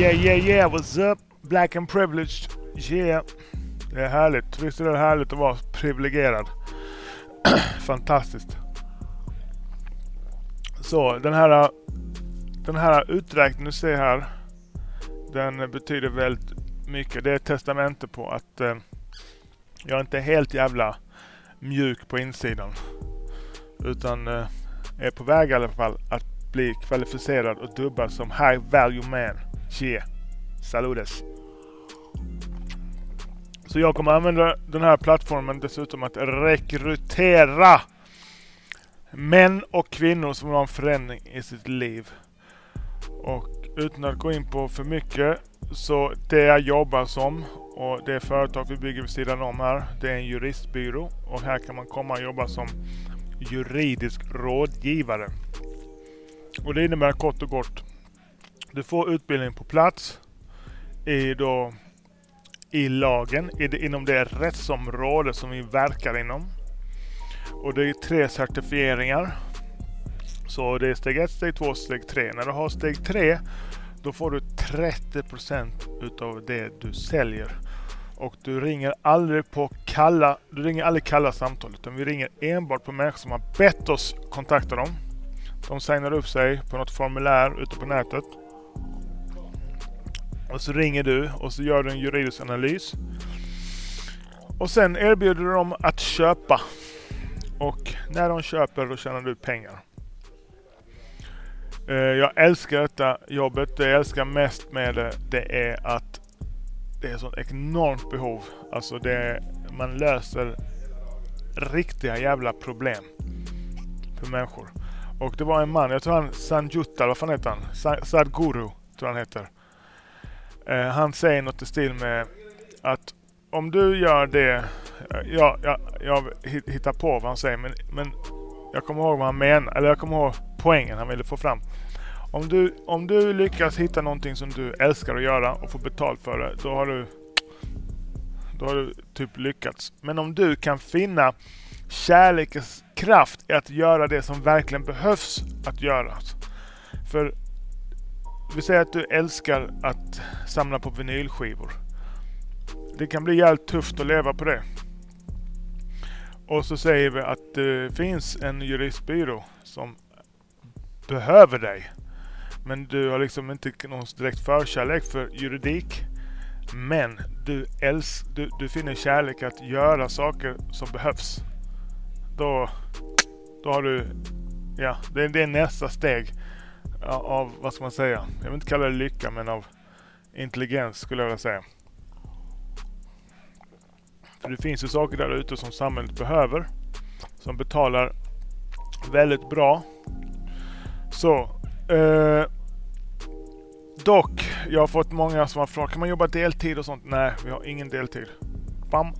Yeah. What's up? Black and privileged. Yeah. Det är härligt. Visst är det härligt att vara privilegierad? Fantastiskt. Så, den här uträkningen du ser här, den betyder väldigt mycket. Det är ett testamente på att jag är inte helt jävla mjuk på insidan. Utan är på väg i alla fall att bli kvalificerad och dubbad som high value man. Yeah. Saludes. Så jag kommer använda den här plattformen dessutom att rekrytera män och kvinnor som vill ha en förändring i sitt liv. Och utan att gå in på för mycket, så det jag jobbar som och det företag vi bygger vid sidan om här, det är en juristbyrå, och här kan man komma och jobba som juridisk rådgivare. Och det innebär kort och gott, du får utbildning på plats i lagen, inom det rättsområde som vi verkar inom. Och det är 3 certifieringar. Så det är steg 1, steg 2, steg 3. När du har steg 3, då får du 30% utav det du säljer. Och du ringer aldrig på kalla samtal, utan vi ringer enbart på människor som har bett oss kontakta dem. De signar upp sig på något formulär ute på nätet. Och så ringer du och så gör du en juridisk analys. Och sen erbjuder du dem att köpa. Och när de köper, då tjänar du pengar. Jag älskar detta jobbet. Det jag älskar mest med det är att det är ett sånt enormt behov. Alltså man löser riktiga jävla problem för människor. Och det var en man, jag tror han Sanjutta, vad fan heter han? Sadguru tror han heter. Han säger något i stil med att om du gör det, jag hittar på vad han säger, men jag kommer ihåg vad han menar, eller jag kommer ihåg poängen han ville få fram. Om du lyckas hitta någonting som du älskar att göra och får betalt för det, då har du typ lyckats. Men om du kan finna kärlekens kraft i att göra det som verkligen behövs att göras. För vi säger att du älskar att samla på vinylskivor. Det kan bli jävligt tufft att leva på det. Och så säger vi att det finns en juristbyrå som behöver dig. Men du har liksom inte någon direkt förkärlek för juridik. Men du finner kärlek att göra saker som behövs. Då har du... Ja, det är nästa steg av, vad ska man säga? Jag vill inte kalla det lycka, men av intelligens skulle jag vilja säga. För det finns ju saker där ute som samhället behöver, som betalar väldigt bra. Så dock, jag har fått många som har frågat, kan man jobba deltid och sånt? Nej, vi har ingen deltid. Bam.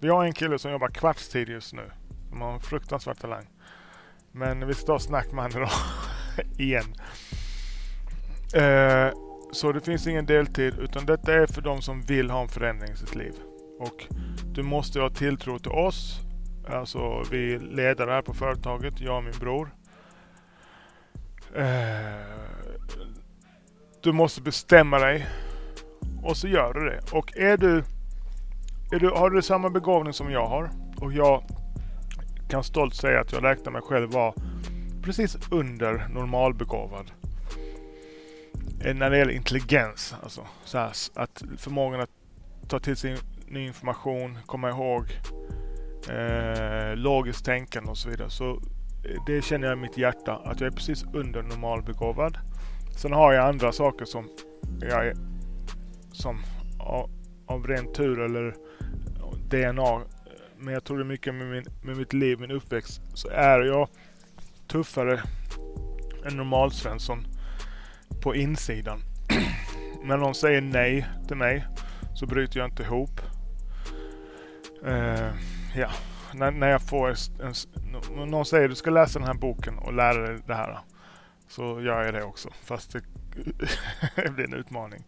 Vi har en kille som jobbar kvartstid just nu. De har en fruktansvärd talang. Men vi ska snack med han idag igen. Så det finns ingen deltid, utan detta är för de som vill ha en förändring i sitt liv. Och du måste ha tilltro till oss. Alltså vi ledare här på företaget, jag och min bror. Du måste bestämma dig. Och så gör du det. Och har du samma begåvning som jag har. Och jag kan stolt säga att jag räknar mig själv vara precis under normalbegåvad. När det gäller intelligens. Alltså, så här, att förmågan att ta till sig ny information, komma ihåg, logiskt tänkande och så vidare. Så det känner jag i mitt hjärta, att jag är precis under normalbegåvad. Sen har jag andra saker som jag är, som av ren tur eller DNA. Men jag tror det mycket med mitt liv, min uppväxt, så är jag tuffare än normal Svensson på insidan. När någon säger nej till mig, så bryter jag inte ihop. Ja. När jag får någon säger du ska läsa den här boken och lära dig det här, så gör jag det också. Fast det blir en utmaning.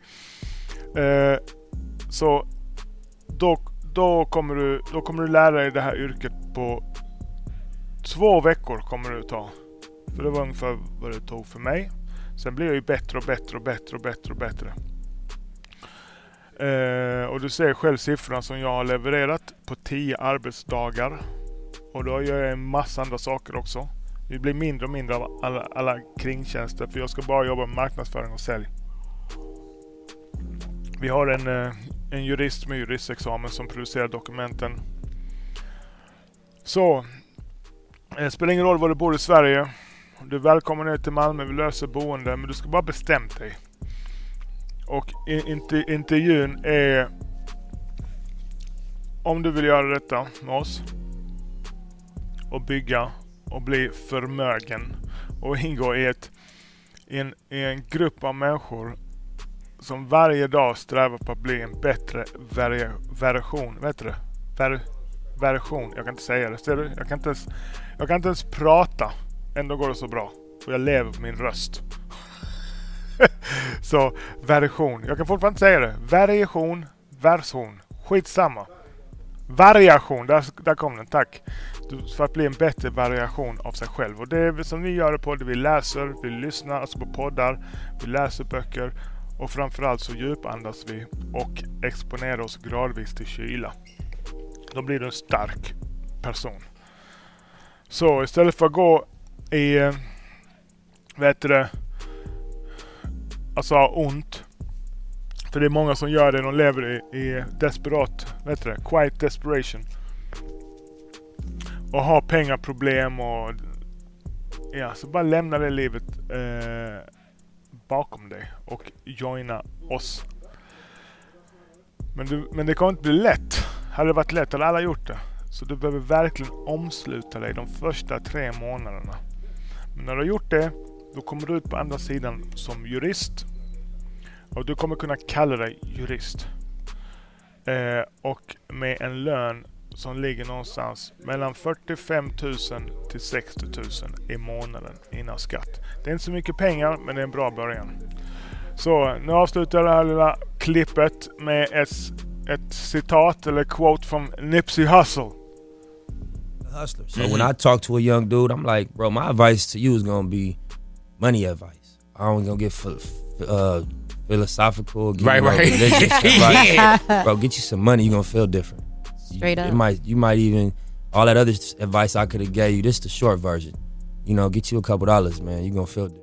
Så då kommer du lära dig det här yrket på 2 veckor kommer du ta. För det var ungefär vad det tog för mig. Sen blir jag ju bättre och bättre och bättre och bättre och bättre. Och du ser själv siffran som jag har levererat på 10 arbetsdagar. Och då gör jag en massa andra saker också. Det blir mindre och mindre av alla kringtjänster. För jag ska bara jobba med marknadsföring och sälj. Vi har en jurist med juristexamen som producerar dokumenten. Så. Det spelar ingen roll var du bor i Sverige. Du är välkommen ner till Malmö. Vi löser boende. Men du ska bara bestämma dig. Och intervjun är... Om du vill göra detta med oss. Och bygga. Och bli förmögen. Och ingå i en grupp av människor. Som varje dag strävar på att bli en bättre version. Vet du det? Version. Jag kan inte säga det. Ser du? Jag kan inte ens prata. Ändå går det så bra. Och jag lever på min röst. Så version. Jag kan fortfarande säga det. Version. Skitsamma. Variation. Där kom den. Tack. För att bli en bättre variation av sig själv. Och det är som vi gör det på. Det vi läser. Vi lyssnar. Alltså på poddar. Vi läser böcker. Och framförallt så djupandas vi. Och exponerar oss gradvis till kyla. Då blir du en stark person. Så istället för att gå i... Vet du det? Alltså ont. För det är många som gör det. De lever i desperat. Vet du det? Quiet desperation. Och har pengaproblem. Och, ja, så bara lämna det livet bakom dig. Och joina oss. Men det kommer inte bli lätt. Hade det varit lätt hade alla gjort det. Så du behöver verkligen omsluta dig de första 3 månaderna. Men när du har gjort det. Då kommer du ut på andra sidan som jurist. Och du kommer kunna kalla dig jurist. Och med en lön som ligger någonstans mellan 45 000 till 60 000 i månaden innan skatt. Det är inte så mycket pengar men det är en bra början. Så nu avslutar jag det här lilla klippet med ett citat eller quote från Nipsey Hussle. Hustler. So when I talk to a young dude I'm like, bro, my advice to you is gonna be money advice. I don't gonna get philosophical. Right. Yeah. Bro, get you some money, you're gonna feel different. Straight up. You might even all that other advice I could have gave you. This is the short version. You know, get you a couple dollars, man. You're gonna feel different.